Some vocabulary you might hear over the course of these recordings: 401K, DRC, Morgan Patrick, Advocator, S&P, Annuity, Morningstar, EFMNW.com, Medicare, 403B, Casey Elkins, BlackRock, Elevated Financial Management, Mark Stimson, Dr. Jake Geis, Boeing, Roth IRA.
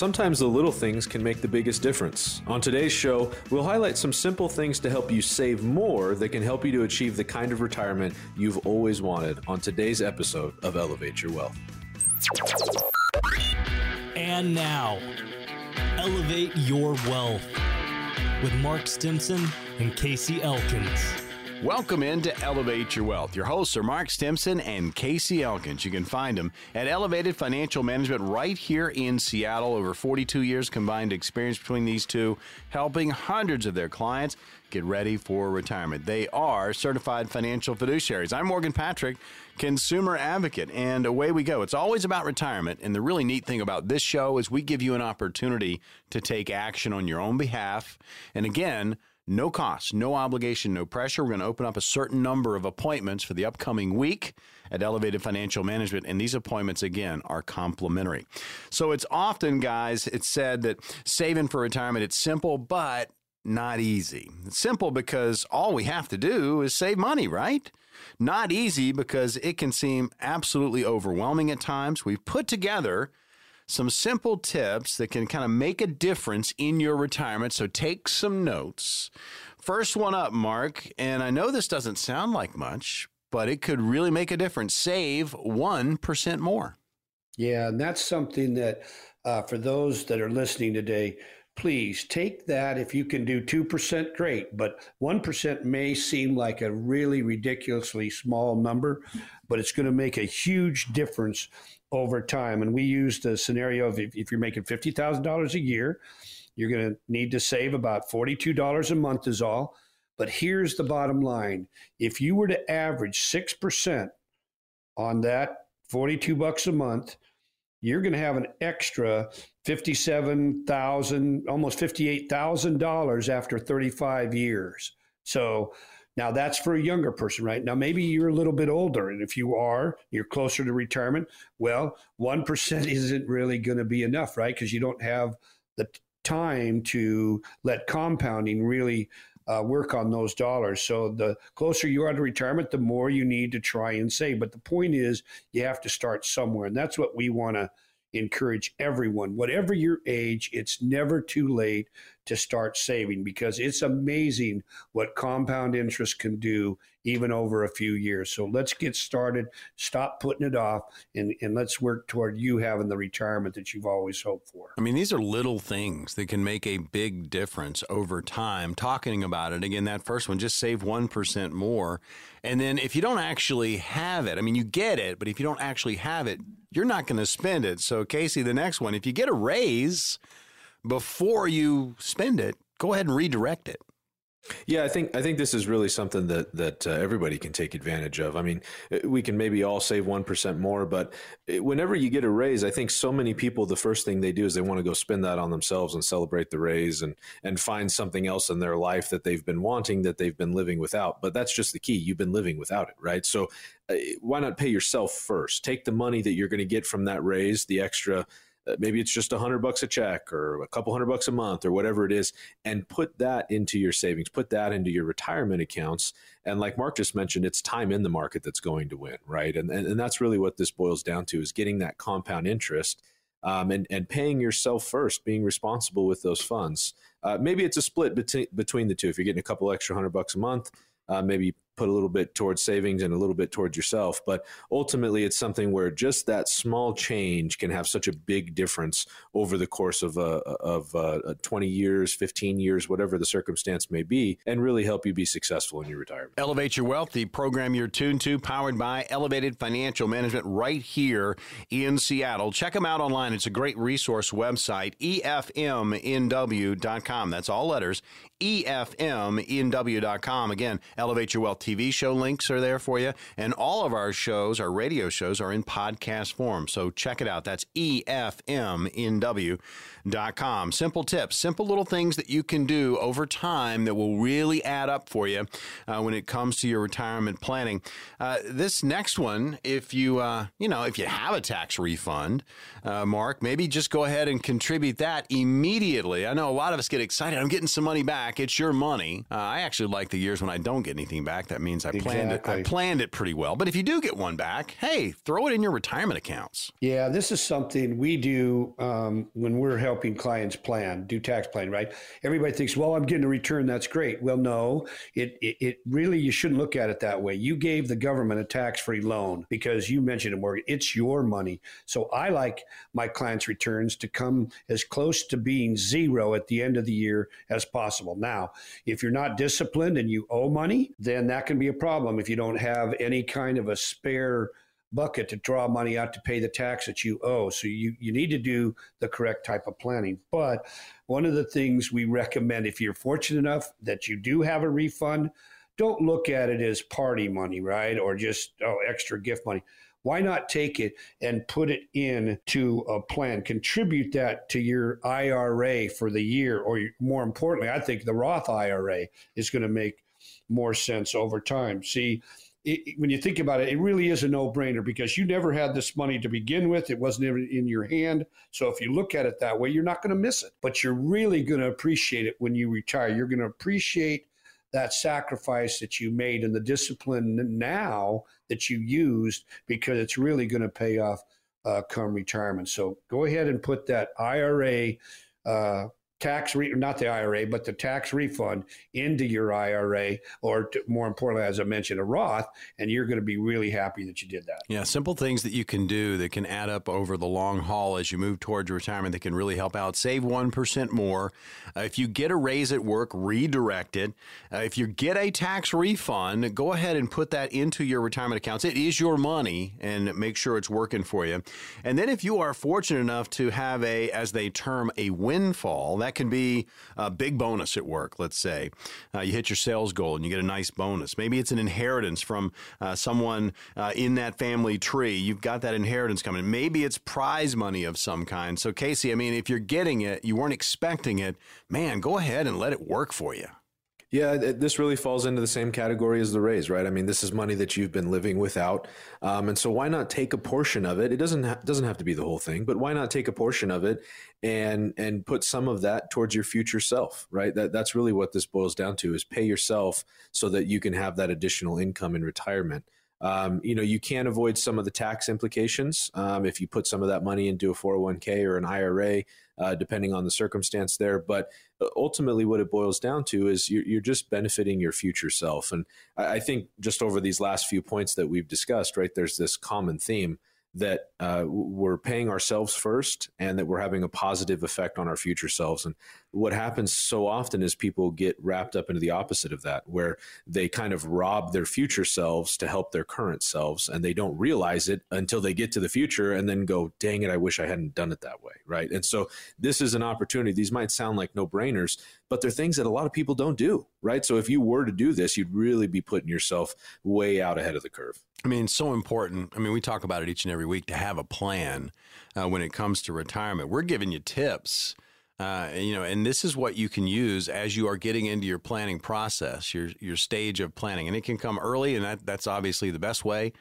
Sometimes the little things can make the biggest difference. On today's show, we'll highlight some simple things to help you save more that can help you to achieve the kind of retirement you've always wanted on today's episode of Elevate Your Wealth. And now, Elevate Your Wealth with Mark Stimson and Casey Elkins. Welcome in to Elevate Your Wealth. Your hosts are Mark Stimson and Casey Elkins. You can find them at Elevated Financial Management right here in Seattle. Over 42 years combined experience between these two, helping hundreds of their clients get ready for retirement. They are certified financial fiduciaries. I'm Morgan Patrick, consumer advocate, and away we go. It's always about retirement, and the really neat thing about this show is we give you an opportunity to take action on your own behalf. And again, no cost, no obligation, no pressure. We're going to open up a certain number of appointments for the upcoming week at Elevated Financial Management, and these appointments, again, are complimentary. So it's often, guys, it's said that saving for retirement, it's simple, but not easy. It's simple because all we have to do is save money, right? Not easy because it can seem absolutely overwhelming at times. We've put together some simple tips that can kind of make a difference in your retirement. So take some notes. First one up, Mark, and I know this doesn't sound like much, but it could really make a difference. Save 1% more. Yeah, and that's something that for those that are listening today, please take that. If you can do 2%, great, but 1% may seem like a really ridiculously small number, but it's going to make a huge difference over time. And we used the scenario of if you're making $50,000 a year, you're going to need to save about $42 a month is all. But here's the bottom line. If you were to average 6% on that $42 a month, you're going to have an extra $57,000, almost $58,000 after 35 years. So now that's for a younger person, right? Now, maybe you're a little bit older, and if you are, you're closer to retirement. Well, 1% isn't really going to be enough, right? Because you don't have the time to let compounding really work on those dollars. So the closer you are to retirement, the more you need to try and save. But the point is, you have to start somewhere, and that's what we want to encourage everyone. Whatever your age, it's never too late to start saving, because it's amazing what compound interest can do even over a few years. So let's get started. Stop putting it off, and let's work toward you having the retirement that you've always hoped for. I mean, these are little things that can make a big difference over time. Talking about it, again, that first one, just save 1% more. And then if you don't actually have it, I mean, you get it, but if you don't actually have it, you're not going to spend it. So Casey, the next one, if you get a raise before you spend it, go ahead and redirect it. Yeah, I think this is really something that everybody can take advantage of. I mean, we can maybe all save 1% more, but whenever you get a raise, I think so many people, the first thing they do is they want to go spend that on themselves and celebrate the raise and find something else in their life that they've been wanting, that they've been living without. But that's just the key. You've been living without it, right? So why not pay yourself first? Take the money that you're going to get from that raise, the extra, maybe it's just $100 a check or a couple $100 a month or whatever it is, and put that into your savings, put that into your retirement accounts. And like Mark just mentioned, it's time in the market that's going to win, right? And that's really what this boils down to, is getting that compound interest and paying yourself first, being responsible with those funds. Maybe it's a split between the two. If you're getting a couple extra $100 a month, maybe put a little bit towards savings and a little bit towards yourself. But ultimately, it's something where just that small change can have such a big difference over the course of 20 years, 15 years, whatever the circumstance may be, and really help you be successful in your retirement. Elevate Your Wealth, the program you're tuned to, powered by Elevated Financial Management right here in Seattle. Check them out online. It's a great resource website, EFMNW.com. That's all letters, EFMNW.com. Again, Elevate Your Wealth TV show links are there for you, and all of our shows, our radio shows, are in podcast form. So check it out. That's EFMNW.com. Simple tips, simple little things that you can do over time that will really add up for you when it comes to your retirement planning. This next one, if you have a tax refund, Mark, maybe just go ahead and contribute that immediately. I know a lot of us get excited. I'm getting some money back. It's your money. I actually like the years when I don't get anything back. That That means I planned it. I planned it pretty well. But if you do get one back, hey, throw it in your retirement accounts. Yeah, this is something we do when we're helping clients plan, do tax planning, right? Everybody thinks, well, I'm getting a return. That's great. Well, no, it really, you shouldn't look at it that way. You gave the government a tax-free loan because you mentioned a mortgage. It's your money. So I like my clients' returns to come as close to being zero at the end of the year as possible. Now, if you're not disciplined and you owe money, then that can be a problem if you don't have any kind of a spare bucket to draw money out to pay the tax that you owe. So you need to do the correct type of planning. But one of the things we recommend, if you're fortunate enough that you do have a refund, don't look at it as party money, right? Or just, oh, extra gift money. Why not take it and put it in to a plan? Contribute that to your IRA for the year, or more importantly, I think the Roth IRA is going to make more sense over time. See, when you think about it, it really is a no-brainer because you never had this money to begin with. It wasn't even in your hand. So if you look at it that way, you're not going to miss it. But you're really going to appreciate it when you retire. You're going to appreciate that sacrifice that you made and the discipline now that you used, because it's really going to pay off come retirement. So go ahead and put that IRA the tax refund into your IRA, or more importantly, as I mentioned, a Roth, and you're going to be really happy that you did that. Yeah, simple things that you can do that can add up over the long haul as you move towards retirement that can really help out. Save 1% more. If you get a raise at work, redirect it. If you get a tax refund, go ahead and put that into your retirement accounts. It is your money, and make sure it's working for you. And then if you are fortunate enough to have a, as they term, a windfall, that can be a big bonus at work, let's say. You hit your sales goal and you get a nice bonus. Maybe it's an inheritance from someone in that family tree. You've got that inheritance coming. Maybe it's prize money of some kind. So, Casey, I mean, if you're getting it, you weren't expecting it, man, go ahead and let it work for you. Yeah, this really falls into the same category as the raise, right? I mean, this is money that you've been living without. And so why not take a portion of it? It doesn't have to be the whole thing, but why not take a portion of it and put some of that towards your future self, right? That's really what this boils down to, is pay yourself so that you can have that additional income in retirement. You know, you can avoid some of the tax implications if you put some of that money into a 401k or an IRA, depending on the circumstance there. But ultimately, what it boils down to is you're just benefiting your future self. And I think just over these last few points that we've discussed, right, there's this common theme that we're paying ourselves first and that we're having a positive effect on our future selves. And what happens so often is people get wrapped up into the opposite of that, where they kind of rob their future selves to help their current selves, and they don't realize it until they get to the future and then go, dang it, I wish I hadn't done it that way, right? And so this is an opportunity. These might sound like no-brainers, but they're things that a lot of people don't do, right? So if you were to do this, you'd really be putting yourself way out ahead of the curve. I mean, so important. I mean, we talk about it each and every week to have a plan when it comes to retirement. We're giving you tips, you know, and this is what you can use as you are getting into your planning process, your stage of planning. And it can come early, and that's obviously the best way.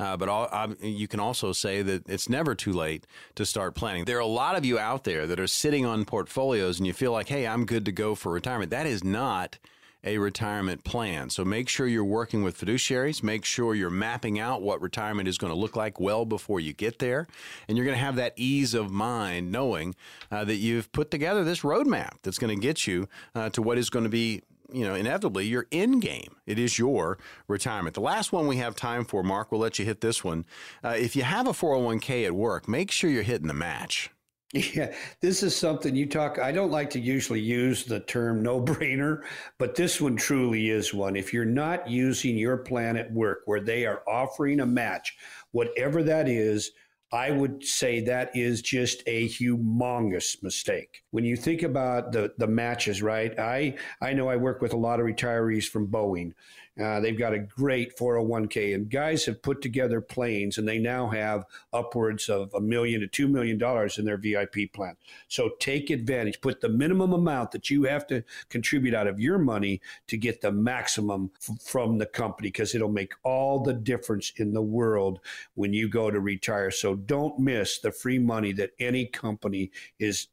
You can also say that it's never too late to start planning. There are a lot of you out there that are sitting on portfolios and you feel like, hey, I'm good to go for retirement. That is not a retirement plan. So make sure you're working with fiduciaries. Make sure you're mapping out what retirement is going to look like well before you get there. And you're going to have that ease of mind knowing that you've put together this roadmap that's going to get you to what is going to be, you know, inevitably your end game. It is your retirement. The last one we have time for, Mark, we'll let you hit this one. If you have a 401k at work, make sure you're hitting the match. Yeah, this is something you talk. I don't like to usually use the term no-brainer, but this one truly is one. If you're not using your plan at work where they are offering a match, whatever that is, I would say that is just a humongous mistake. When you think about the matches, right? I know I work with a lot of retirees from Boeing. They've got a great 401k, and guys have put together plans, and they now have upwards of $1 million to $2 million in their VIP plan. So take advantage. Put the minimum amount that you have to contribute out of your money to get the maximum from the company, because it'll make all the difference in the world when you go to retire. So don't miss the free money that any company is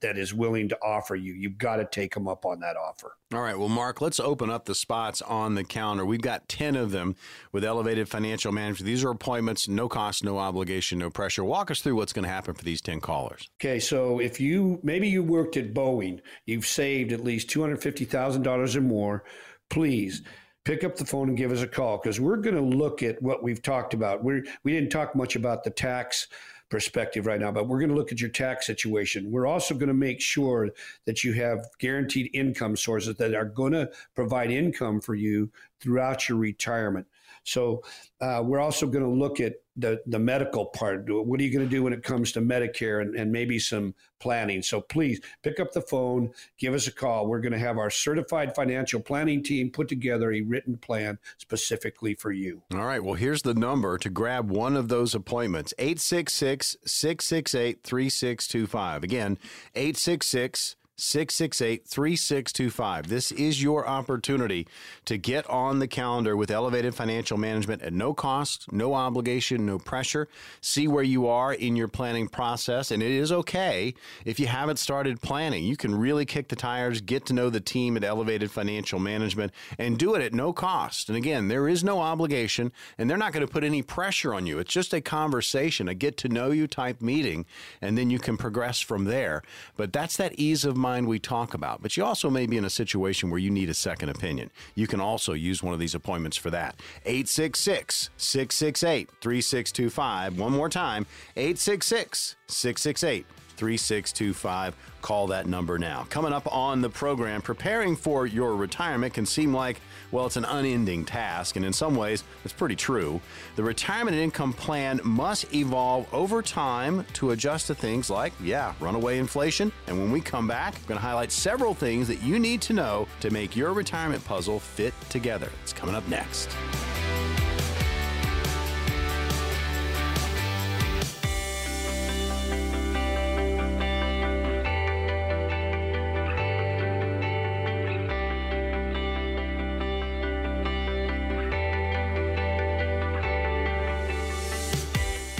that is willing to offer you. You've got to take them up on that offer. All right. Well, Mark, let's open up the spots on the calendar. We've got 10 of them with Elevated Financial Management. These are appointments, no cost, no obligation, no pressure. Walk us through what's going to happen for these 10 callers. Okay. So if you, maybe you worked at Boeing, you've saved at least $250,000 or more, please pick up the phone and give us a call, because we're going to look at what we've talked about. We didn't talk much about the tax perspective right now, but we're going to look at your tax situation. We're also going to make sure that you have guaranteed income sources that are going to provide income for you throughout your retirement. So we're also going to look at the medical part. What are you going to do when it comes to Medicare and maybe some planning? So please pick up the phone, give us a call. We're going to have our certified financial planning team put together a written plan specifically for you. All right. Well, here's the number to grab one of those appointments. 866-668-3625. Again, 866-668-3625. This is your opportunity to get on the calendar with Elevated Financial Management at no cost, no obligation, no pressure. See where you are in your planning process. And it is okay if you haven't started planning. You can really kick the tires, get to know the team at Elevated Financial Management, and do it at no cost. And again, there is no obligation, and they're not going to put any pressure on you. It's just a conversation, a get to know you type meeting, and then you can progress from there. But that's that ease of mind we talk about. But you also may be in a situation where you need a second opinion. You can also use one of these appointments for that. 866-668-3625. One more time, 866-668-3625. Call that number now. Coming up on the program, preparing for your retirement can seem like, well, it's an unending task, and in some ways, it's pretty true. The retirement and income plan must evolve over time to adjust to things like, runaway inflation. And when we come back, I'm going to highlight several things that you need to know to make your retirement puzzle fit together. It's coming up next.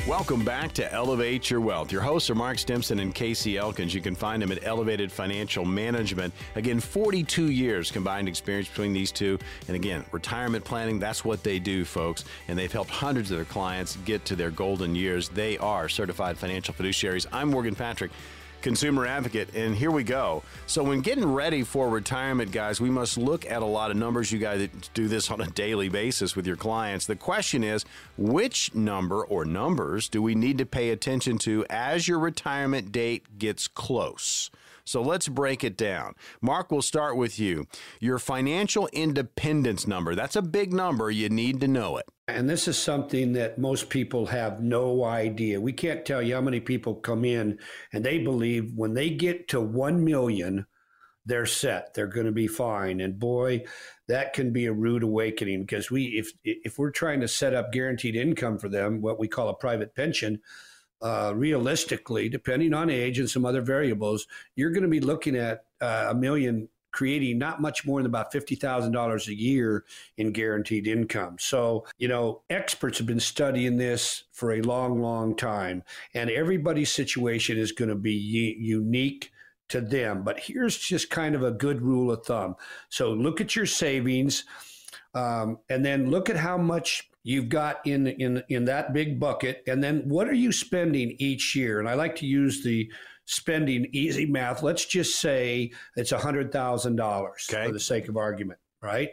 Welcome back to Elevate Your Wealth. Your hosts are Mark Stimson and Casey Elkins. You can find them at Elevated Financial Management. Again, 42 years combined experience between these two. And again, retirement planning, that's what they do, folks. And they've helped hundreds of their clients get to their golden years. They are certified financial fiduciaries. I'm Morgan Patrick, consumer advocate, and here we go. So when getting ready for retirement, guys, we must look at a lot of numbers. You guys do this on a daily basis with your clients. The question is, which number or numbers do we need to pay attention to as your retirement date gets close? So let's break it down. Mark, we'll start with you. Your financial independence number, that's a big number. You need to know it. And this is something that most people have no idea. We can't tell you how many people come in and they believe when they get to 1 million, they're set, they're going to be fine. And boy, that can be a rude awakening, because if we're trying to set up guaranteed income for them, what we call a private pension, realistically, depending on age and some other variables, you're going to be looking at a million, creating not much more than about $50,000 a year in guaranteed income. So, experts have been studying this for a long, long time, and everybody's situation is going to be unique to them. But here's just kind of a good rule of thumb. So look at your savings, and then look at how much you've got in that big bucket, and then what are you spending each year? And I like to use the spending easy math. Let's just say it's $100,000 for the sake of argument, right?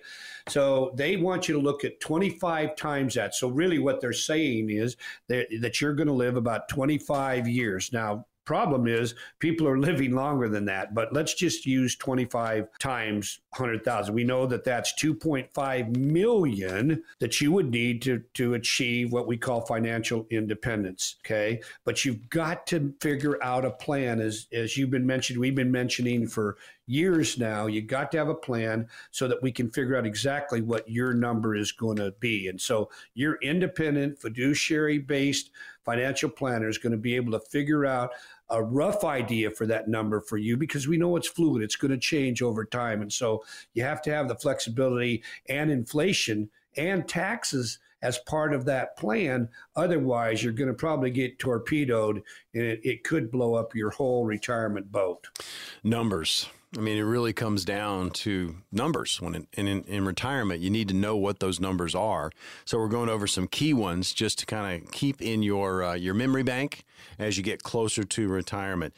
So they want you to look at 25 times that. So really what they're saying is that you're going to live about 25 years. Now, problem is people are living longer than that, but let's just use 25 times 100,000. We know that that's 2.5 million that you would need to achieve what we call financial independence, okay? But you've got to figure out a plan. As you've been mentioned, we've been mentioning for years now, you got to have a plan so that we can figure out exactly what your number is going to be. And so your independent fiduciary-based financial planner is going to be able to figure out a rough idea for that number for you, because we know it's fluid. It's going to change over time. And so you have to have the flexibility and inflation and taxes as part of that plan. Otherwise, you're going to probably get torpedoed, and it could blow up your whole retirement boat. Numbers. I mean, it really comes down to numbers. In retirement, you need to know what those numbers are. So we're going over some key ones just to kind of keep in your memory bank as you get closer to retirement.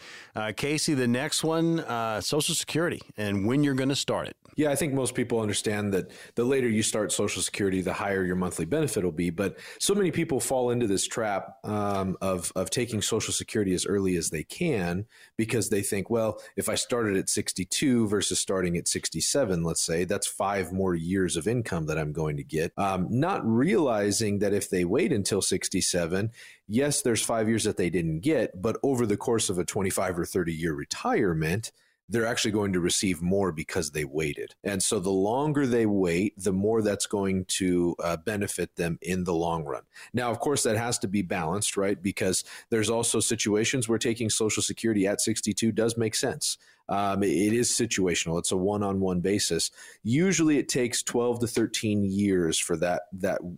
Casey, the next one, Social Security and when you're going to start it. Yeah, I think most people understand that the later you start Social Security, the higher your monthly benefit will be. But so many people fall into this trap of taking Social Security as early as they can because they think, well, if I started at 62 versus starting at 67, let's say, that's 5 more years of income that I'm going to get. Not realizing that if they wait until 67, yes, there's 5 years that they didn't get, but over the course of a 25 or 30-year retirement, they're actually going to receive more because they waited. And so the longer they wait, the more that's going to benefit them in the long run. Now, of course, that has to be balanced, right? Because there's also situations where taking Social Security at 62 does make sense. It is situational. It's a one-on-one basis. Usually it takes 12 to 13 years for that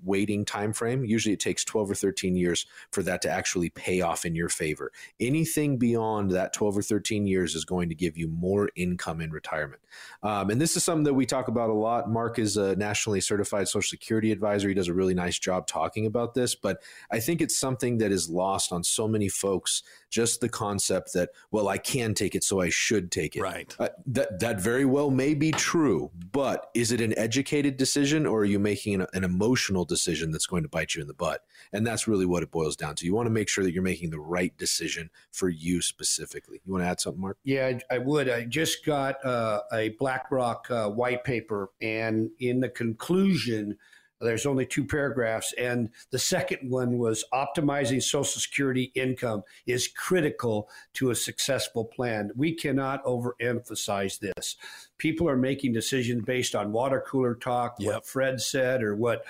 waiting time frame. Usually it takes 12 or 13 years for that to actually pay off in your favor. Anything beyond that 12 or 13 years is going to give you more income in retirement. And this is something that we talk about a lot. Mark is a nationally certified Social Security advisor. He does a really nice job talking about this, but I think it's something that is lost on so many folks, just the concept that, well, I can take it, so I should take it. Right. That very well may be true, but is it an educated decision, or are you making an emotional decision that's going to bite you in the butt? And that's really what it boils down to. You want to make sure that you're making the right decision for you specifically. You want to add something, Mark? Yeah, I would. I just got a BlackRock white paper, and in the conclusion, there's only 2 paragraphs, and the second one was optimizing Social Security income is critical to a successful plan. We cannot overemphasize this. People are making decisions based on water cooler talk, yep, what Fred said or what,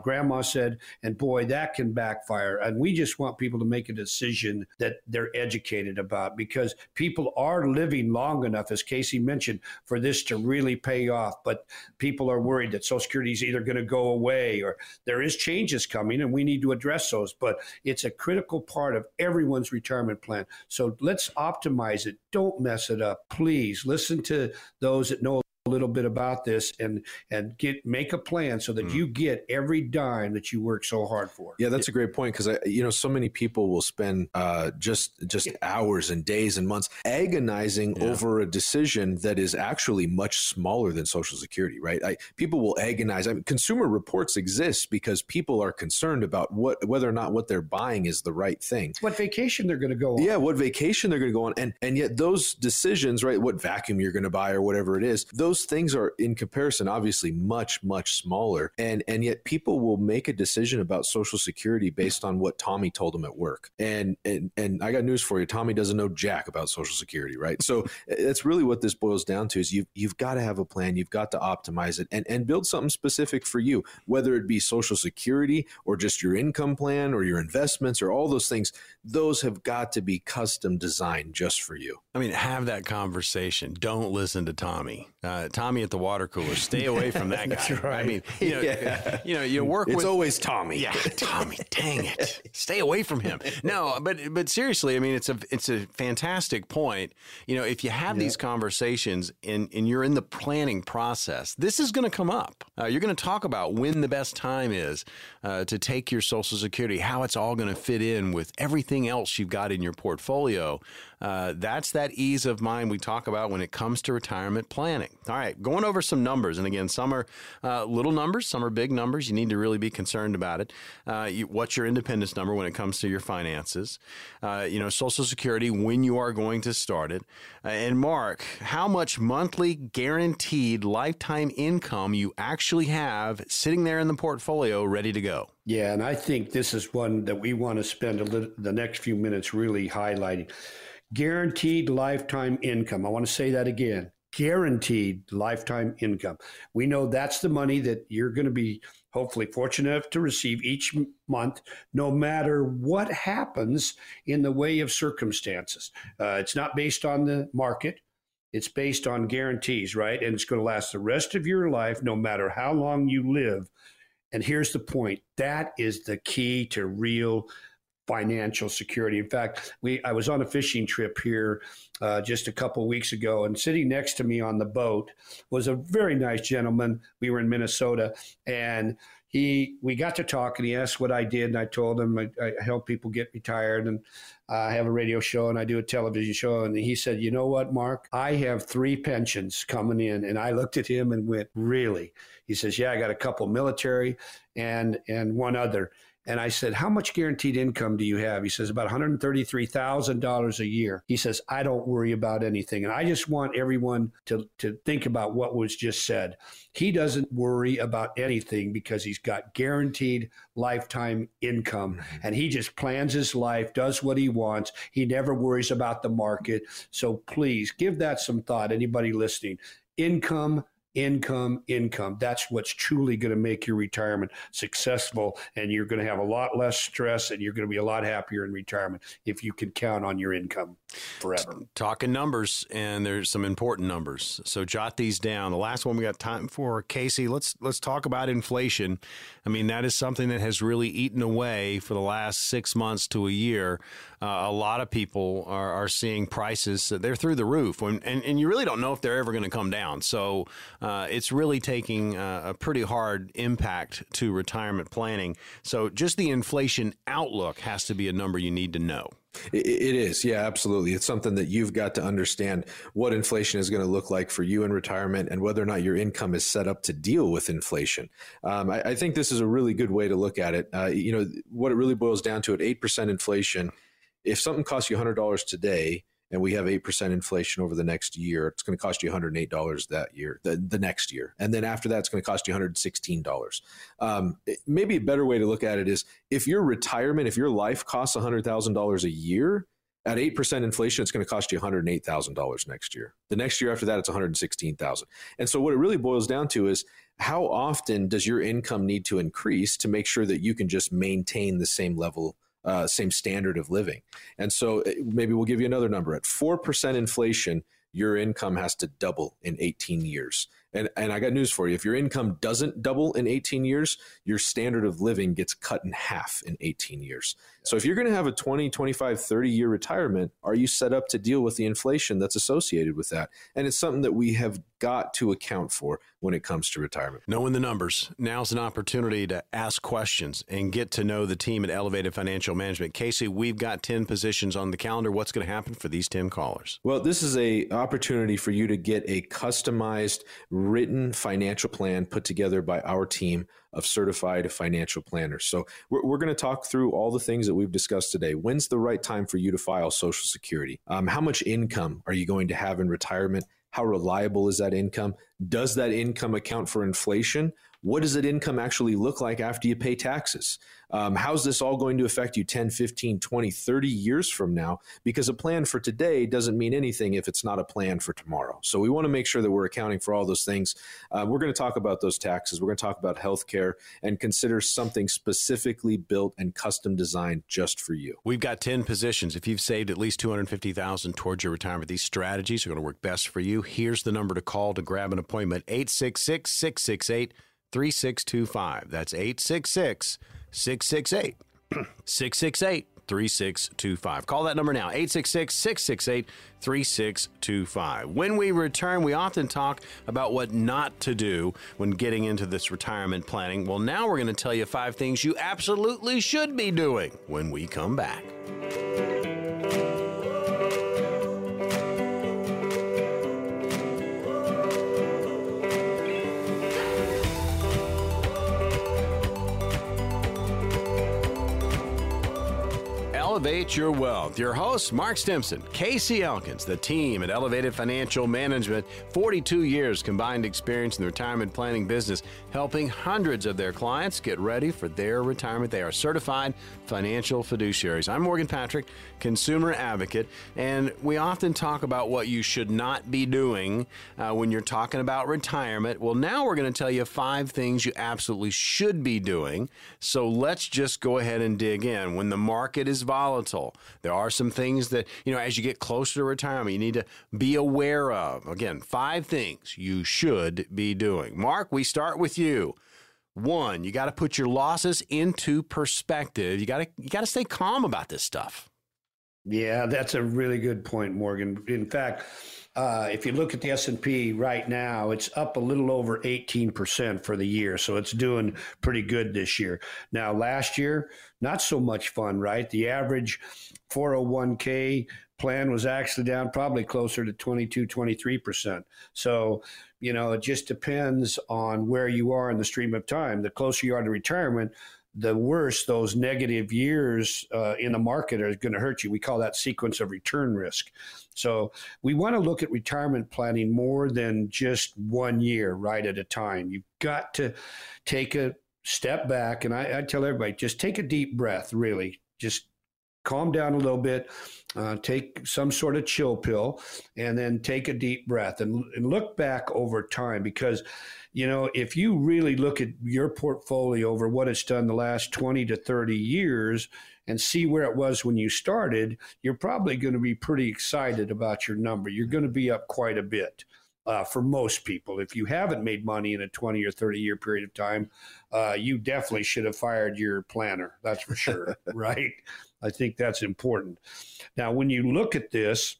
grandma said, and boy, that can backfire. And we just want people to make a decision that they're educated about, because people are living long enough, as Casey mentioned, for this to really pay off. But people are worried that Social Security is either going to go away, or there is changes coming and we need to address those. But it's a critical part of everyone's retirement plan. So let's optimize it. Don't mess it up. Please listen to those that know a little bit about this and make a plan so that you get every dime that you work so hard for. Yeah, that's a great point, because so many people will spend just hours and days and months agonizing over a decision that is actually much smaller than Social Security, right? People will agonize. I mean, Consumer Reports exists because people are concerned about whether or not what they're buying is the right thing. What vacation they're going to go on. Yeah, what vacation they're going to go on. And yet those decisions, right, what vacuum you're going to buy or whatever it is, those things are, in comparison, obviously much, much smaller. And yet people will make a decision about Social Security based on what Tommy told them at work. And I got news for you. Tommy doesn't know jack about Social Security, right? So that's really what this boils down to, is you've got to have a plan. You've got to optimize it and build something specific for you, whether it be Social Security or just your income plan or your investments or all those things. Those have got to be custom designed just for you. I mean, have that conversation. Don't listen to Tommy. Tommy at the water cooler. Stay away from that guy. That's right. I mean, you work with... It's always Tommy. Yeah, Tommy, dang it. Stay away from him. No, but seriously, I mean, it's a fantastic point. If you have these conversations and you're in the planning process, this is going to come up. You're going to talk about when the best time is to take your Social Security, how it's all going to fit in with everything else you've got in your portfolio. That's that ease of mind we talk about when it comes to retirement planning. All right, going over some numbers. And again, some are little numbers, some are big numbers. You need to really be concerned about it. What's your independence number when it comes to your finances? Social Security, when you are going to start it. And Mark, how much monthly guaranteed lifetime income you actually have sitting there in the portfolio ready to go. Yeah, and I think this is one that we want to spend the next few minutes really highlighting. Guaranteed lifetime income. I want to say that again. Guaranteed lifetime income. We know that's the money that you're going to be hopefully fortunate enough to receive each month, no matter what happens in the way of circumstances. It's not based on the market. It's based on guarantees, right? And it's going to last the rest of your life, no matter how long you live. And here's the point. That is the key to real financial security. In fact, I was on a fishing trip here just a couple weeks ago, and sitting next to me on the boat was a very nice gentleman. We were in Minnesota, and we got to talk, and he asked what I did, and I told him I help people get retired, and I have a radio show, and I do a television show. And he said, you know what, Mark? I have 3 pensions coming in. And I looked at him and went, really? He says, yeah, I got a couple military and one other. And I said, how much guaranteed income do you have? He says, about $133,000 a year. He says, I don't worry about anything. And I just want everyone to think about what was just said. He doesn't worry about anything because he's got guaranteed lifetime income. Mm-hmm. And he just plans his life, does what he wants. He never worries about the market. So please give that some thought, anybody listening. Income. That's what's truly going to make your retirement successful, and you're going to have a lot less stress, and you're going to be a lot happier in retirement if you can count on your income forever. Talking numbers, and there's some important numbers, so jot these down. The last one we got time for, Casey, let's talk about inflation. I mean, that is something that has really eaten away for the last 6 months to a year. A lot of people are seeing prices, they're through the roof, and you really don't know if they're ever going to come down. So it's really taking a pretty hard impact to retirement planning. So just the inflation outlook has to be a number you need to know. It is. Yeah, absolutely. It's something that you've got to understand what inflation is going to look like for you in retirement and whether or not your income is set up to deal with inflation. I think this is a really good way to look at it. You know, what it really boils down to at 8% inflation, if something costs you $100 today, and we have 8% inflation over the next year, it's going to cost you $108 that year, the next year. And then after that, it's going to cost you $116. Maybe a better way to look at it is if your life costs $100,000 a year, at 8% inflation, it's going to cost you $108,000 next year. The next year after that, it's $116,000. And so what it really boils down to is how often does your income need to increase to make sure that you can just maintain the same level, same standard of living. And so maybe we'll give you another number. At 4% inflation, your income has to double in 18 years. And I got news for you. If your income doesn't double in 18 years, your standard of living gets cut in half in 18 years. So if you're going to have a 20, 25, 30-year retirement, are you set up to deal with the inflation that's associated with that? And it's something that we have got to account for when it comes to retirement. Knowing the numbers, now's an opportunity to ask questions and get to know the team at Elevated Financial Management. Casey, we've got 10 positions on the calendar. What's going to happen for these 10 callers? Well, this is an opportunity for you to get a customized, written financial plan put together by our team of certified financial planners. So we're going to talk through all the things that we've discussed today. When's the right time for you to file Social Security? How much income are you going to have in retirement? How reliable is that income? Does that income account for inflation? What does that income actually look like after you pay taxes? How's this all going to affect you 10, 15, 20, 30 years from now? Because a plan for today doesn't mean anything if it's not a plan for tomorrow. So we want to make sure that we're accounting for all those things. We're going to talk about those taxes. We're going to talk about healthcare and consider something specifically built and custom designed just for you. We've got 10 positions. If you've saved at least $250,000 towards your retirement, these strategies are going to work best for you. Here's the number to call to grab an appointment, 866-668-3625. That's 866-668-3625. Call that number now, 866-668-3625. When we return, we often talk about what not to do when getting into this retirement planning. Well, now we're going to tell you 5 things you absolutely should be doing when we come back. Elevate Your Wealth. Your hosts, Mark Stimson, Casey Elkins, the team at Elevated Financial Management, 42 years combined experience in the retirement planning business, helping hundreds of their clients get ready for their retirement. They are certified financial fiduciaries. I'm Morgan Patrick, consumer advocate, and we often talk about what you should not be doing when you're talking about retirement. Well, now we're going to tell you 5 things you absolutely should be doing. So let's just go ahead and dig in. When the market is volatile, there are some things that, you know, as you get closer to retirement, you need to be aware of. Again, 5 things you should be doing. Mark, we start with you. One, you got to put your losses into perspective. You got to stay calm about this stuff. Yeah, that's a really good point, Morgan. In fact, if you look at the S&P right now, it's up a little over 18% for the year. So it's doing pretty good this year. Now, last year, not so much fun, right? The average 401K plan was actually down probably closer to 22-23%. So, you know, it just depends on where you are in the stream of time. The closer you are to retirement, the worse those negative years in the market are going to hurt you. We call that sequence of return risk. So we want to look at retirement planning more than just 1 year right at a time. You've got to take a step back. And I tell everybody, just take a deep breath, really. Just calm down a little bit, take some sort of chill pill, and then take a deep breath and look back over time. Because, you know, if you really look at your portfolio over what it's done the last 20 to 30 years and see where it was when you started, you're probably going to be pretty excited about your number. You're going to be up quite a bit for most people. If you haven't made money in a 20 or 30 year period of time, you definitely should have fired your planner. That's for sure. Right? I think that's important. Now, when you look at this,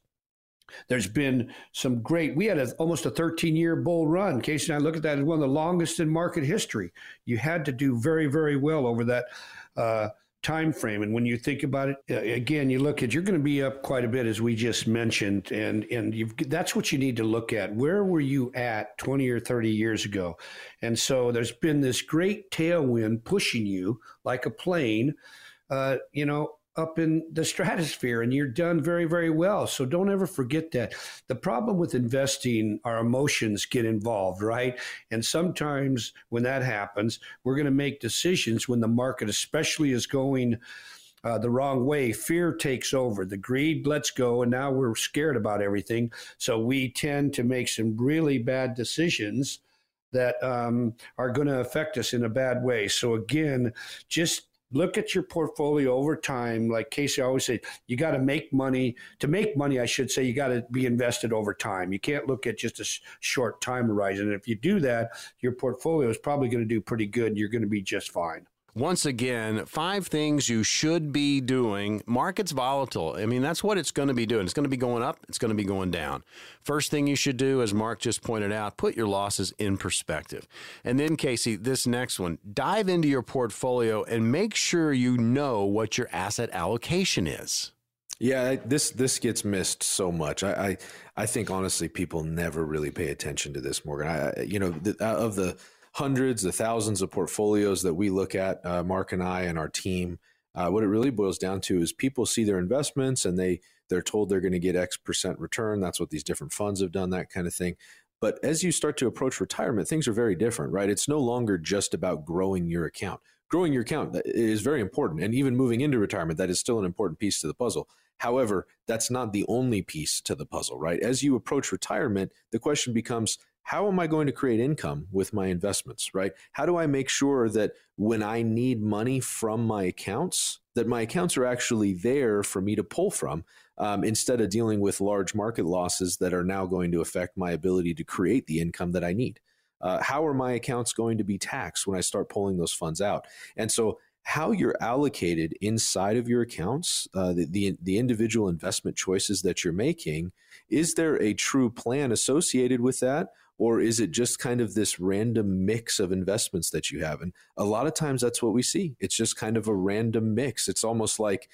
there's been some great, we had almost a 13-year bull run. Casey and I look at that as one of the longest in market history. You had to do very, very well over that time frame. And when you think about it, again, you look at, you're going to be up quite a bit, as we just mentioned. And that's what you need to look at. Where were you at 20 or 30 years ago? And so there's been this great tailwind pushing you like a plane, you know, up in the stratosphere, and you're done very, very well. So don't ever forget that. The problem with investing, our emotions get involved, right? And sometimes when that happens, we're going to make decisions when the market especially is going the wrong way. Fear takes over. The greed lets go, and now we're scared about everything. So we tend to make some really bad decisions that are going to affect us in a bad way. So again, just look at your portfolio over time. Like Casey always said, you got to make money. To make money, I should say, you got to be invested over time. You can't look at just a short time horizon. And if you do that, your portfolio is probably going to do pretty good. You're going to be just fine. Once again, 5 things you should be doing. Market's volatile. I mean, that's what it's going to be doing. It's going to be going up. It's going to be going down. First thing you should do, as Mark just pointed out, put your losses in perspective. And then, Casey, this next one, dive into your portfolio and make sure you know what your asset allocation is. Yeah, this gets missed so much. I think, honestly, people never really pay attention to this, Morgan. Of the hundreds of thousands of portfolios that we look at, Mark and I and our team, what it really boils down to is people see their investments and they're told they're going to get X% return. That's what these different funds have done, that kind of thing. But as you start to approach retirement, things are very different, right? It's no longer just about growing your account. Growing your account is very important. And even moving into retirement, that is still an important piece to the puzzle. However, that's not the only piece to the puzzle, right? As you approach retirement, the question becomes, how am I going to create income with my investments, right? How do I make sure that when I need money from my accounts, that my accounts are actually there for me to pull from, instead of dealing with large market losses that are now going to affect my ability to create the income that I need? How are my accounts going to be taxed when I start pulling those funds out? And so how you're allocated inside of your accounts, the individual investment choices that you're making, is there a true plan associated with that? Or is it just kind of this random mix of investments that you have? And a lot of times that's what we see. It's just kind of a random mix. It's almost like,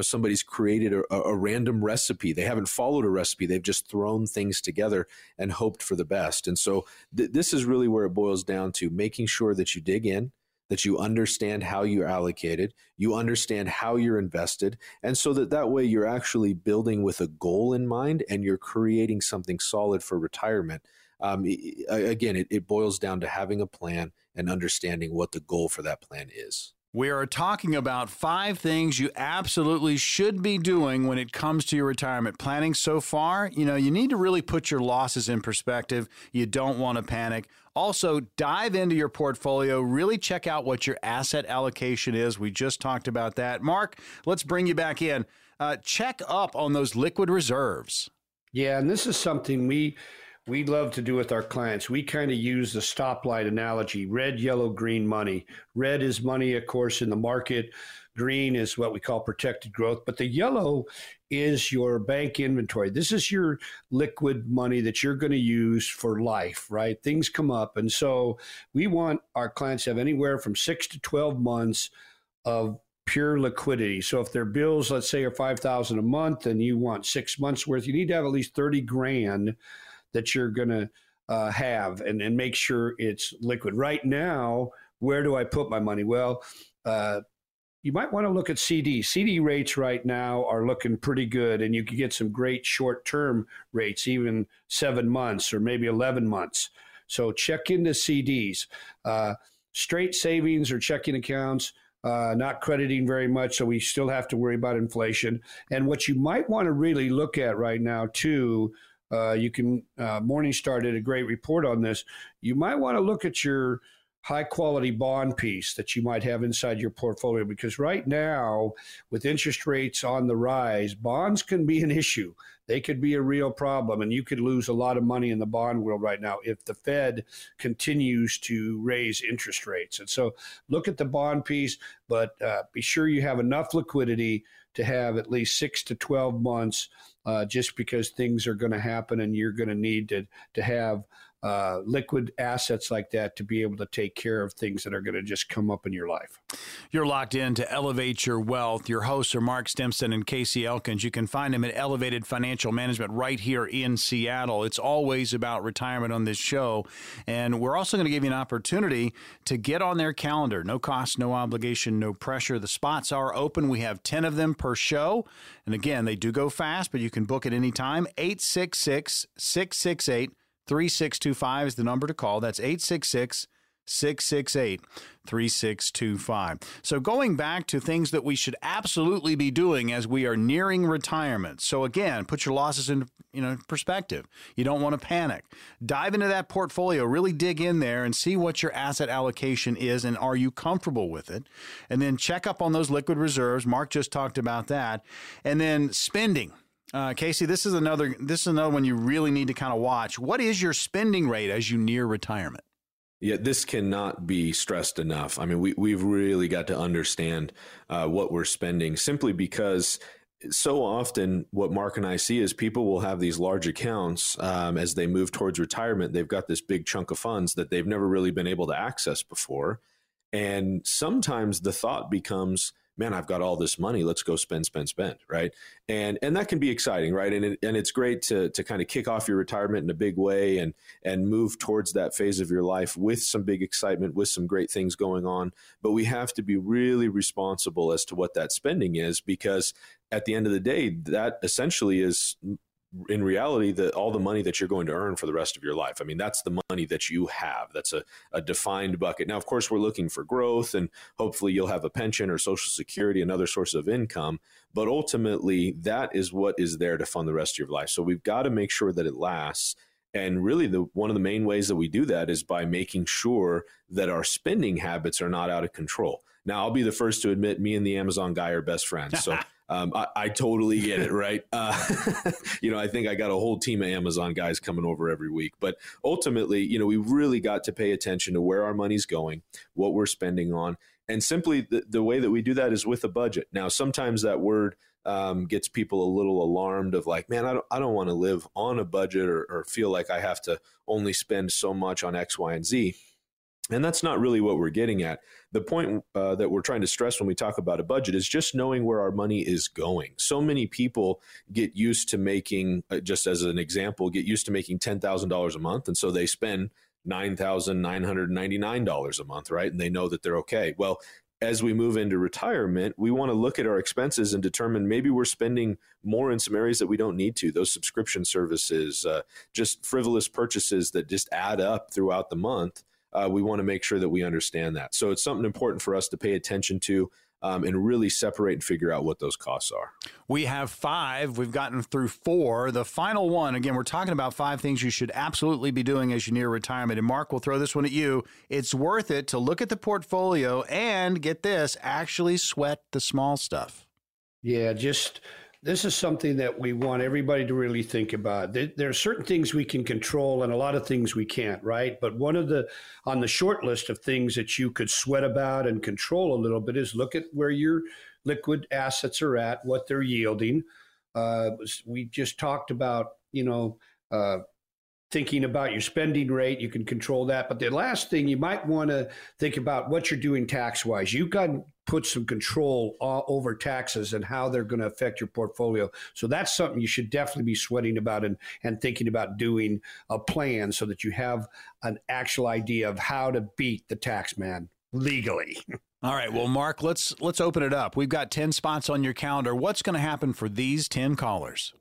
somebody's created a random recipe. They haven't followed a recipe. They've just thrown things together and hoped for the best. And so this is really where it boils down to making sure that you dig in, that you understand how you're allocated, you understand how you're invested, and so that way you're actually building with a goal in mind and you're creating something solid for retirement. Again, it boils down to having a plan and understanding what the goal for that plan is. We are talking about 5 things you absolutely should be doing when it comes to your retirement planning. So far, you need to really put your losses in perspective. You don't want to panic. Also, dive into your portfolio. Really check out what your asset allocation is. We just talked about that. Mark, let's bring you back in. Check up on those liquid reserves. Yeah, and this is something we we love to do with our clients, we kind of use the stoplight analogy, red, yellow, green money. Red is money, of course, in the market. Green is what we call protected growth. But the yellow is your bank inventory. This is your liquid money that you're going to use for life, right? Things come up. And so we want our clients to have anywhere from 6 to 12 months of pure liquidity. So if their bills, let's say, are $5,000 a month and you want 6 months worth, you need to have at least 30 grand that you're going to have and make sure it's liquid. Right now, where do I put my money? Well, you might want to look at CD. CD rates right now are looking pretty good, and you can get some great short-term rates, even 7 months or maybe 11 months. So check into CDs. Straight savings or checking accounts, not crediting very much, so we still have to worry about inflation. And what you might want to really look at right now, too, Morningstar did a great report on this. You might want to look at your high-quality bond piece that you might have inside your portfolio, because right now, with interest rates on the rise, bonds can be an issue. They could be a real problem, and you could lose a lot of money in the bond world right now if the Fed continues to raise interest rates. And so look at the bond piece, but be sure you have enough liquidity to have at least 6 to 12 months just because things are going to happen and you're going to need to have liquid assets like that to be able to take care of things that are going to just come up in your life. You're locked in to Elevate Your Wealth. Your hosts are Mark Stimson and Casey Elkins. You can find them at Elevated Financial Management right here in Seattle. It's always about retirement on this show. And we're also going to give you an opportunity to get on their calendar. No cost, no obligation, no pressure. The spots are open. We have 10 of them per show. And again, they do go fast, but you can book at any time. 866-668-3625 is the number to call. That's 866-668-3625. So going back to things that we should absolutely be doing as we are nearing retirement. So again, put your losses in perspective. You don't want to panic. Dive into that portfolio, really dig in there and see what your asset allocation is and are you comfortable with it? And then check up on those liquid reserves. Mark just talked about that. And then spending. Casey, this is another one you really need to kind of watch. What is your spending rate as you near retirement? Yeah, this cannot be stressed enough. I mean, we've really got to understand what we're spending, simply because so often what Mark and I see is people will have these large accounts as they move towards retirement. They've got this big chunk of funds that they've never really been able to access before. And sometimes the thought becomes, man, I've got all this money. Let's go spend, right? And that can be exciting, right? And it's great to kind of kick off your retirement in a big way and move towards that phase of your life with some big excitement, with some great things going on. But we have to be really responsible as to what that spending is, because at the end of the day, that essentially is, in reality, all the money that you're going to earn for the rest of your life. I mean, that's the money that you have. That's a defined bucket. Now, of course, we're looking for growth, and hopefully you'll have a pension or Social Security, another source of income. But ultimately, that is what is there to fund the rest of your life. So we've got to make sure that it lasts. And really, one of the main ways that we do that is by making sure that our spending habits are not out of control. Now, I'll be the first to admit, me and the Amazon guy are best friends. So I totally get it, right? I think I got a whole team of Amazon guys coming over every week. But ultimately, we really got to pay attention to where our money's going, what we're spending on. And simply the way that we do that is with a budget. Now, sometimes that word gets people a little alarmed of like, man, I don't want to live on a budget or feel like I have to only spend so much on X, Y, and Z. And that's not really what we're getting at. The point that we're trying to stress when we talk about a budget is just knowing where our money is going. So many people get used to making, just as an example, get used to making $10,000 a month. And so they spend $9,999 a month, right? And they know that they're okay. Well, as we move into retirement, we want to look at our expenses and determine maybe we're spending more in some areas that we don't need to. Those subscription services, just frivolous purchases that just add up throughout the month. We want to make sure that we understand that. So it's something important for us to pay attention to and really separate and figure out what those costs are. We have 5. We've gotten through 4. The final one, again, we're talking about 5 things you should absolutely be doing as you near retirement. And Mark, we'll throw this one at you. It's worth it to look at the portfolio and, get this, actually sweat the small stuff. Yeah, just This is something that we want everybody to really think about. There are certain things we can control and a lot of things we can't, right? But one of on the short list of things that you could sweat about and control a little bit is look at where your liquid assets are at, what they're yielding. We just talked about, thinking about your spending rate, you can control that. But the last thing you might want to think about what you're doing tax-wise. You've got to put some control over taxes and how they're going to affect your portfolio. So that's something you should definitely be sweating about and thinking about doing a plan so that you have an actual idea of how to beat the tax man legally. All right. Well, Mark, let's open it up. We've got 10 spots on your calendar. What's going to happen for these 10 callers?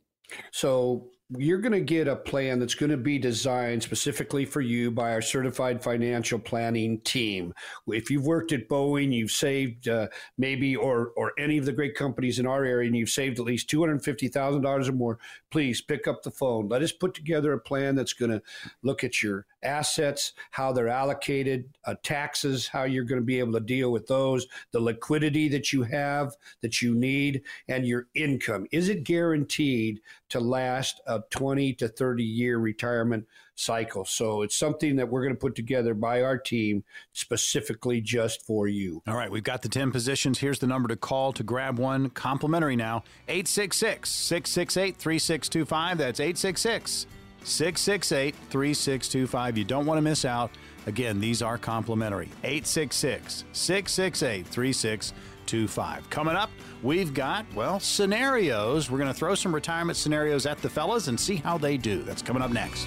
So you're going to get a plan that's going to be designed specifically for you by our certified financial planning team. If you've worked at Boeing, you've saved or any of the great companies in our area, and you've saved at least $250,000 or more, please pick up the phone. Let us put together a plan that's going to look at your assets, how they're allocated, taxes, how you're going to be able to deal with those, the liquidity that you have, that you need, and your income. Is it guaranteed to last a 20 to 30 year retirement cycle? So it's something that we're going to put together by our team specifically just for you. All right, we've got the 10 positions. Here's the number to call to grab one. Complimentary now, 866-668-3625. That's 866-668-3625. You don't want to miss out. Again, these are complimentary. 866-668-3625. Coming up, we've got, scenarios. We're going to throw some retirement scenarios at the fellas and see how they do. That's coming up next.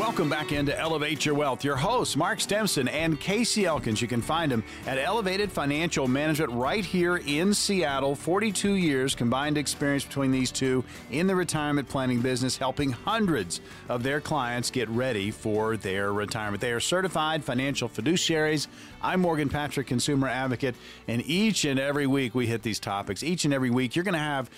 Welcome back into Elevate Your Wealth. Your hosts, Mark Stimson and Casey Elkins. You can find them at Elevated Financial Management right here in Seattle. 42 years combined experience between these two in the retirement planning business, helping hundreds of their clients get ready for their retirement. They are certified financial fiduciaries. I'm Morgan Patrick, consumer advocate, and each and every week we hit these topics. Each and every week you're going to have,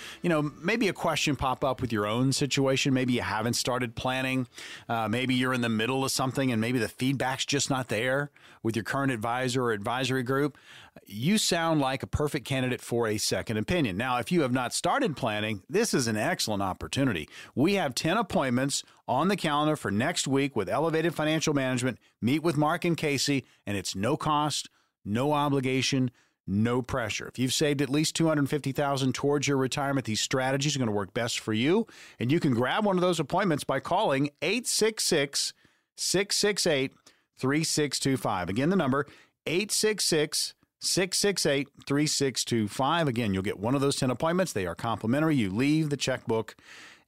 maybe a question pop up with your own situation. Maybe you haven't started planning. Maybe you're in the middle of something and maybe the feedback's just not there with your current advisor or advisory group. You sound like a perfect candidate for a second opinion. Now, if you have not started planning, this is an excellent opportunity. We have 10 appointments on the calendar for next week with Elevated Financial Management. Meet with Mark and Casey, and it's no cost, no obligation, no pressure. If you've saved at least $250,000 towards your retirement, these strategies are going to work best for you. And you can grab one of those appointments by calling 866-668-3625. Again, the number 866-668-3625. Again, you'll get one of those 10 appointments. They are complimentary. You leave the checkbook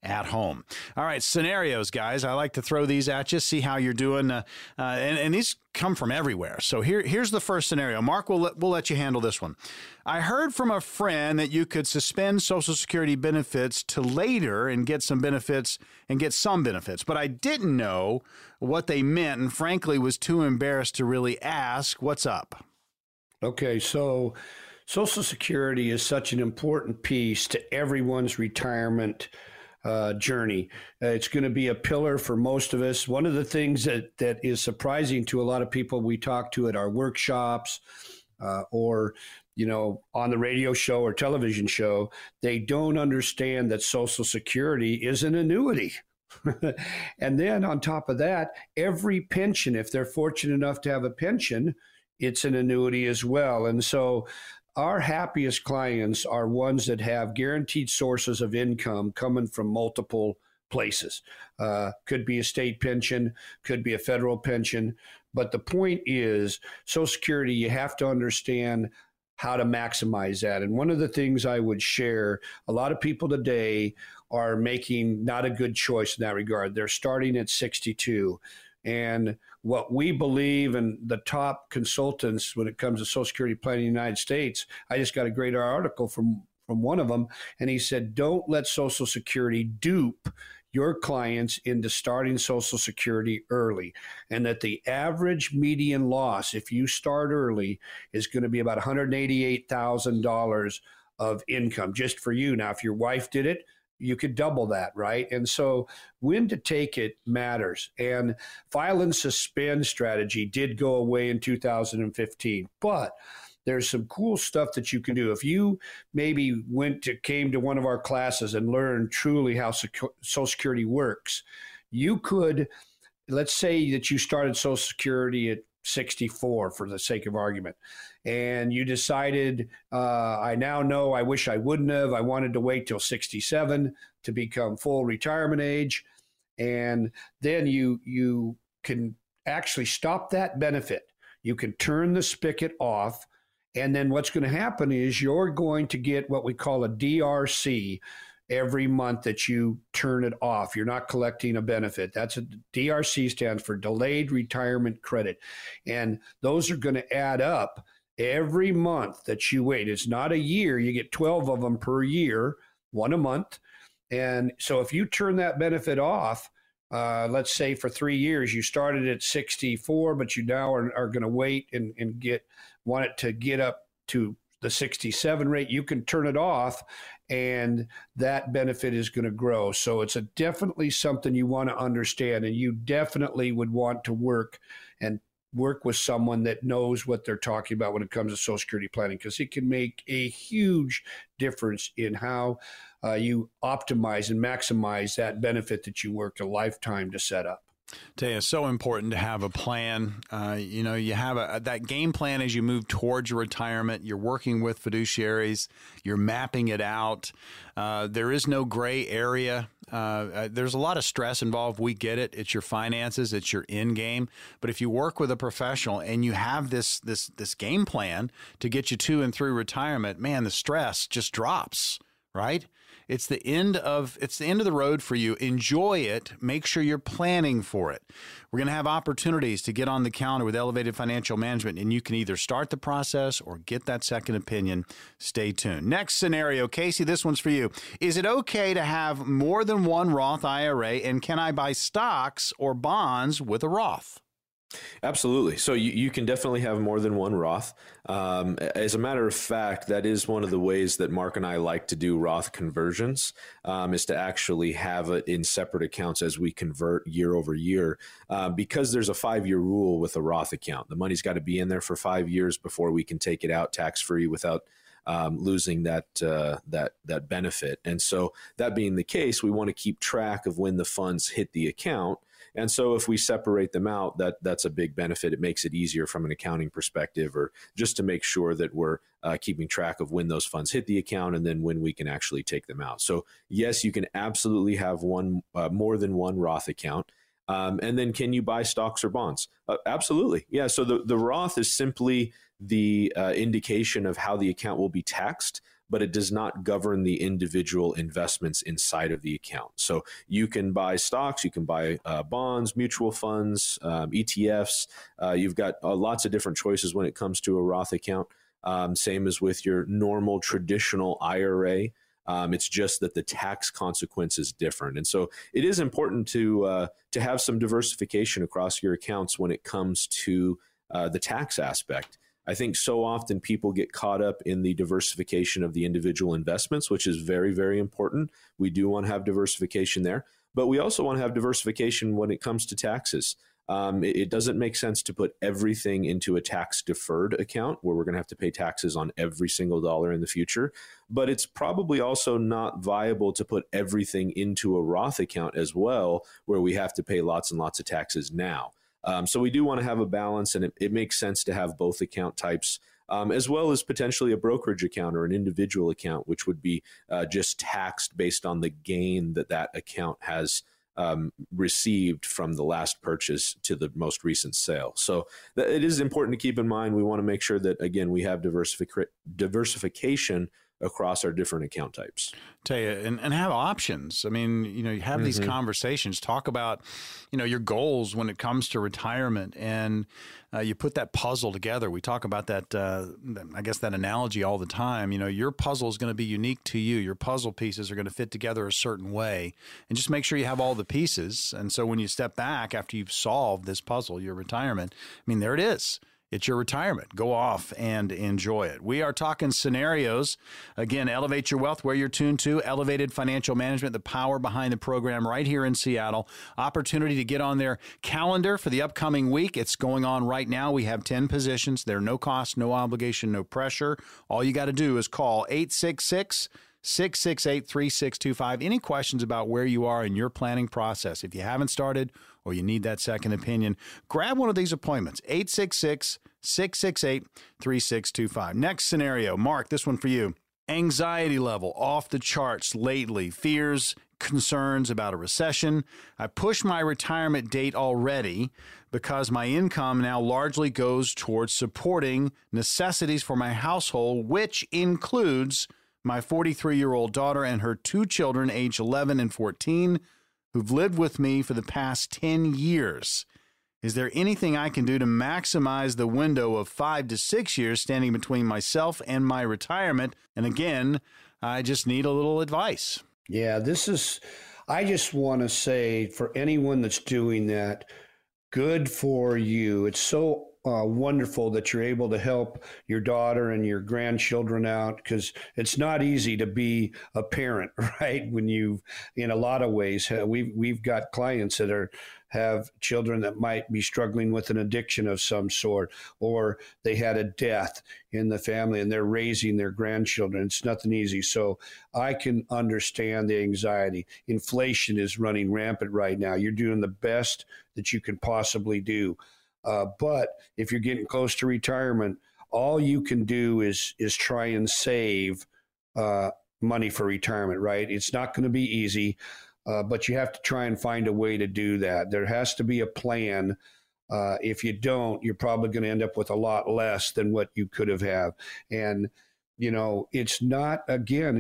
at home. All right, scenarios, guys. I like to throw these at you, see how you're doing. And these come from everywhere. So here's the first scenario. Mark, we'll let you handle this one. I heard from a friend that you could suspend Social Security benefits to later and get some benefits, but I didn't know what they meant and frankly was too embarrassed to really ask. What's up? Okay, so Social Security is such an important piece to everyone's retirement journey. It's going to be a pillar for most of us. One of the things that is surprising to a lot of people we talk to at our workshops or on the radio show or television show, they don't understand that Social Security is an annuity. And then on top of that, every pension, if they're fortunate enough to have a pension, it's an annuity as well. And so our happiest clients are ones that have guaranteed sources of income coming from multiple places. Could be a state pension, could be a federal pension. But the point is, Social Security, you have to understand how to maximize that. And one of the things I would share, a lot of people today are making not a good choice in that regard. They're starting at 62. And what we believe, and the top consultants when it comes to Social Security planning in the United States, I just got a great article from one of them, and he said, don't let Social Security dupe your clients into starting Social Security early, and that the average median loss, if you start early, is going to be about $188,000 of income just for you. Now, if your wife did it, you could double that, right? And so when to take it matters. And file and suspend strategy did go away in 2015, but there's some cool stuff that you can do. If you maybe came to one of our classes and learned truly how Social Security works, you could, let's say that you started Social Security at 64 for the sake of argument, and you decided, I now know I wish I wouldn't have. I wanted to wait till 67 to become full retirement age. And then you can actually stop that benefit. You can turn the spigot off. And then what's going to happen is you're going to get what we call a DRC every month that you turn it off. You're not collecting a benefit. That's a DRC stands for Delayed Retirement Credit. And those are going to add up every month that you wait. It's not a year. You get 12 of them per year, one a month. And so if you turn that benefit off, let's say for 3 years, you started at 64, but you now are going to wait and want it to get up to the 67 rate, you can turn it off and that benefit is going to grow. So it's definitely something you want to understand, and you definitely would want to work with someone that knows what they're talking about when it comes to Social Security planning, because it can make a huge difference in how you optimize and maximize that benefit that you worked a lifetime to set up. Taya, it's so important to have a plan. You have that game plan as you move towards your retirement. You're working with fiduciaries. You're mapping it out. There is no gray area. There's a lot of stress involved. We get it. It's your finances. It's your end game. But if you work with a professional and you have this game plan to get you to and through retirement, man, the stress just drops, right? It's the end of the road for you. Enjoy it. Make sure you're planning for it. We're going to have opportunities to get on the calendar with Elevated Financial Management, and you can either start the process or get that second opinion. Stay tuned. Next scenario, Casey, this one's for you. Is it okay to have more than one Roth IRA, and can I buy stocks or bonds with a Roth? Absolutely. So you can definitely have more than one Roth. As a matter of fact, that is one of the ways that Mark and I like to do Roth conversions, is to actually have it in separate accounts as we convert year over year, because there's a 5-year rule with a Roth account. The money's got to be in there for 5 years before we can take it out tax-free without losing that benefit. And so that being the case, we want to keep track of when the funds hit the account. And so if we separate them out, that's a big benefit. It makes it easier from an accounting perspective, or just to make sure that we're keeping track of when those funds hit the account and then when we can actually take them out. So yes, you can absolutely have more than one Roth account. And then can you buy stocks or bonds? Absolutely. Yeah. So the Roth is simply the indication of how the account will be taxed, but it does not govern the individual investments inside of the account. So you can buy stocks, you can buy bonds, mutual funds, ETFs. You've got lots of different choices when it comes to a Roth account. Same as with your normal traditional IRA. It's just that the tax consequence is different. And so it is important to have some diversification across your accounts when it comes to the tax aspect. I think so often people get caught up in the diversification of the individual investments, which is very, very important. We do want to have diversification there, but we also want to have diversification when it comes to taxes. It doesn't make sense to put everything into a tax deferred account where we're going to have to pay taxes on every single dollar in the future, but it's probably also not viable to put everything into a Roth account as well, where we have to pay lots and lots of taxes now. So we do want to have a balance, and it makes sense to have both account types, as well as potentially a brokerage account or an individual account, which would be just taxed based on the gain that account has received from the last purchase to the most recent sale. So it is important to keep in mind. We want to make sure that, again, we have diversification across our different account types. Tell you, and have options. I mean, you know, you have these conversations, talk about, you know, your goals when it comes to retirement, and you put that puzzle together. We talk about that, I guess, that analogy all the time. You know, your puzzle is going to be unique to you. Your puzzle pieces are going to fit together a certain way, and just make sure you have all the pieces. And so when you step back after you've solved this puzzle, your retirement, I mean, there it is. It's your retirement. Go off and enjoy it. We are talking scenarios. Again, Elevate Your Wealth, where you're tuned to, Elevated Financial Management, the power behind the program right here in Seattle. Opportunity to get on their calendar for the upcoming week. It's going on right now. We have 10 positions. They're no cost, no obligation, no pressure. All you got to do is call 866-668-3625. Any questions about where you are in your planning process? If you haven't started or you need that second opinion, grab one of these appointments, 866-668-3625. Next scenario, Mark, this one for you. Anxiety level off the charts lately. Fears, concerns about a recession. I push my retirement date already because my income now largely goes towards supporting necessities for my household, which includes my 43-year-old daughter and her two children, age 11 and 14, who've lived with me for the past 10 years. Is there anything I can do to maximize the window of 5 to 6 years standing between myself and my retirement? And again, I just need a little advice. Yeah, this is, I just want to say for anyone that's doing that, good for you. It's so wonderful that you're able to help your daughter and your grandchildren out, because it's not easy to be a parent, right? When you, in a lot of ways, we've got clients that have children that might be struggling with an addiction of some sort, or they had a death in the family and they're raising their grandchildren. It's nothing easy. So I can understand the anxiety. Inflation is running rampant right now. You're doing the best that you can possibly do. But if you're getting close to retirement, all you can do is try and save money for retirement, right? It's not going to be easy, but you have to try and find a way to do that. There has to be a plan. If you don't, you're probably going to end up with a lot less than what you could have had. And, you know, it's not going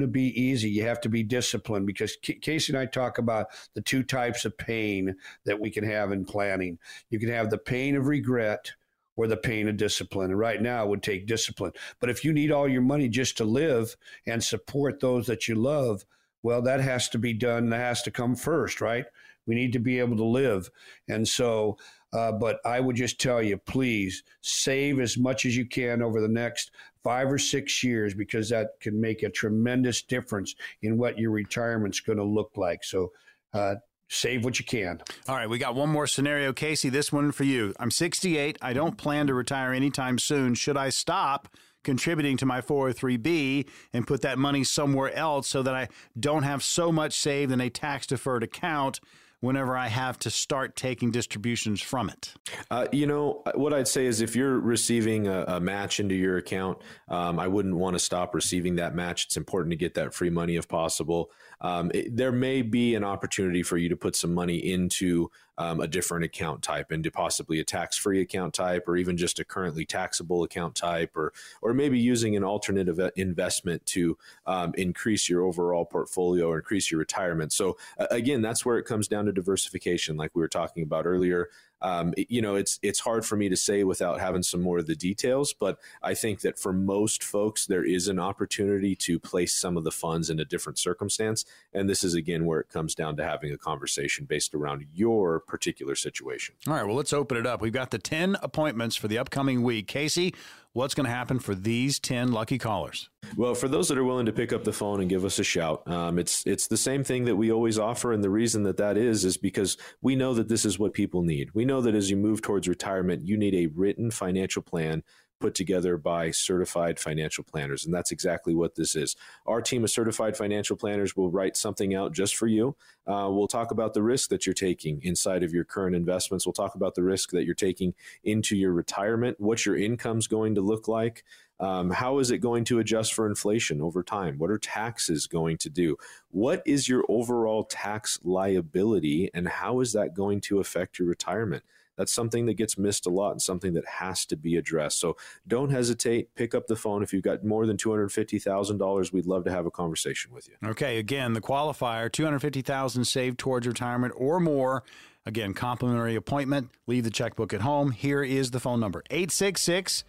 to be easy. You have to be disciplined, because Casey and I talk about the two types of pain that we can have in planning. You can have the pain of regret or the pain of discipline. And right now it would take discipline. But if you need all your money just to live and support those that you love, well, that has to be done. That has to come first, right? We need to be able to live. And so, but I would just tell you, please save as much as you can over the next 5 or 6 years, because that can make a tremendous difference in what your retirement's going to look like. So save what you can. All right. We got one more scenario, Casey, this one for you. I'm 68. I don't plan to retire anytime soon. Should I stop contributing to my 403B and put that money somewhere else so that I don't have so much saved in a tax-deferred account whenever I have to start taking distributions from it? You know, what I'd say is if you're receiving a match into your account, I wouldn't want to stop receiving that match. It's important to get that free money if possible. There may be an opportunity for you to put some money into a different account type, into possibly a tax-free account type, or even just a currently taxable account type, or maybe using an alternative investment to increase your overall portfolio or increase your retirement. So again, that's where it comes down to diversification, like we were talking about earlier. You know, it's hard for me to say without having some more of the details, but I think that for most folks, there is an opportunity to place some of the funds in a different circumstance. And this is, again, where it comes down to having a conversation based around your particular situation. All right, well, let's open it up. We've got the 10 appointments for the upcoming week. Casey, what's going to happen for these 10 lucky callers? Well, for those that are willing to pick up the phone and give us a shout, it's the same thing that we always offer. And the reason that is because we know that this is what people need. We know that as you move towards retirement, you need a written financial plan put together by certified financial planners. And that's exactly what this is. Our team of certified financial planners will write something out just for you. We'll talk about the risk that you're taking inside of your current investments. We'll talk about the risk that you're taking into your retirement, what your income's going to look like. How is it going to adjust for inflation over time? What are taxes going to do? What is your overall tax liability, and how is that going to affect your retirement? That's something that gets missed a lot and something that has to be addressed. So don't hesitate. Pick up the phone. If you've got more than $250,000, we'd love to have a conversation with you. Okay. Again, the qualifier, $250,000 saved towards retirement or more. Again, complimentary appointment. Leave the checkbook at home. Here is the phone number, 866-668-3625.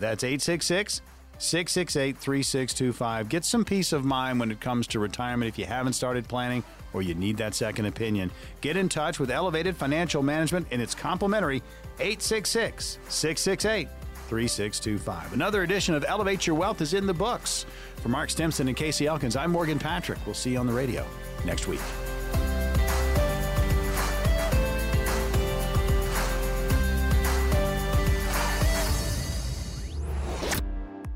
That's 866-668-3625. Get some peace of mind when it comes to retirement if you haven't started planning or you need that second opinion. Get in touch with Elevated Financial Management, and it's complimentary, 866-668-3625. Another edition of Elevate Your Wealth is in the books. For Mark Stimson and Casey Elkins, I'm Morgan Patrick. We'll see you on the radio next week.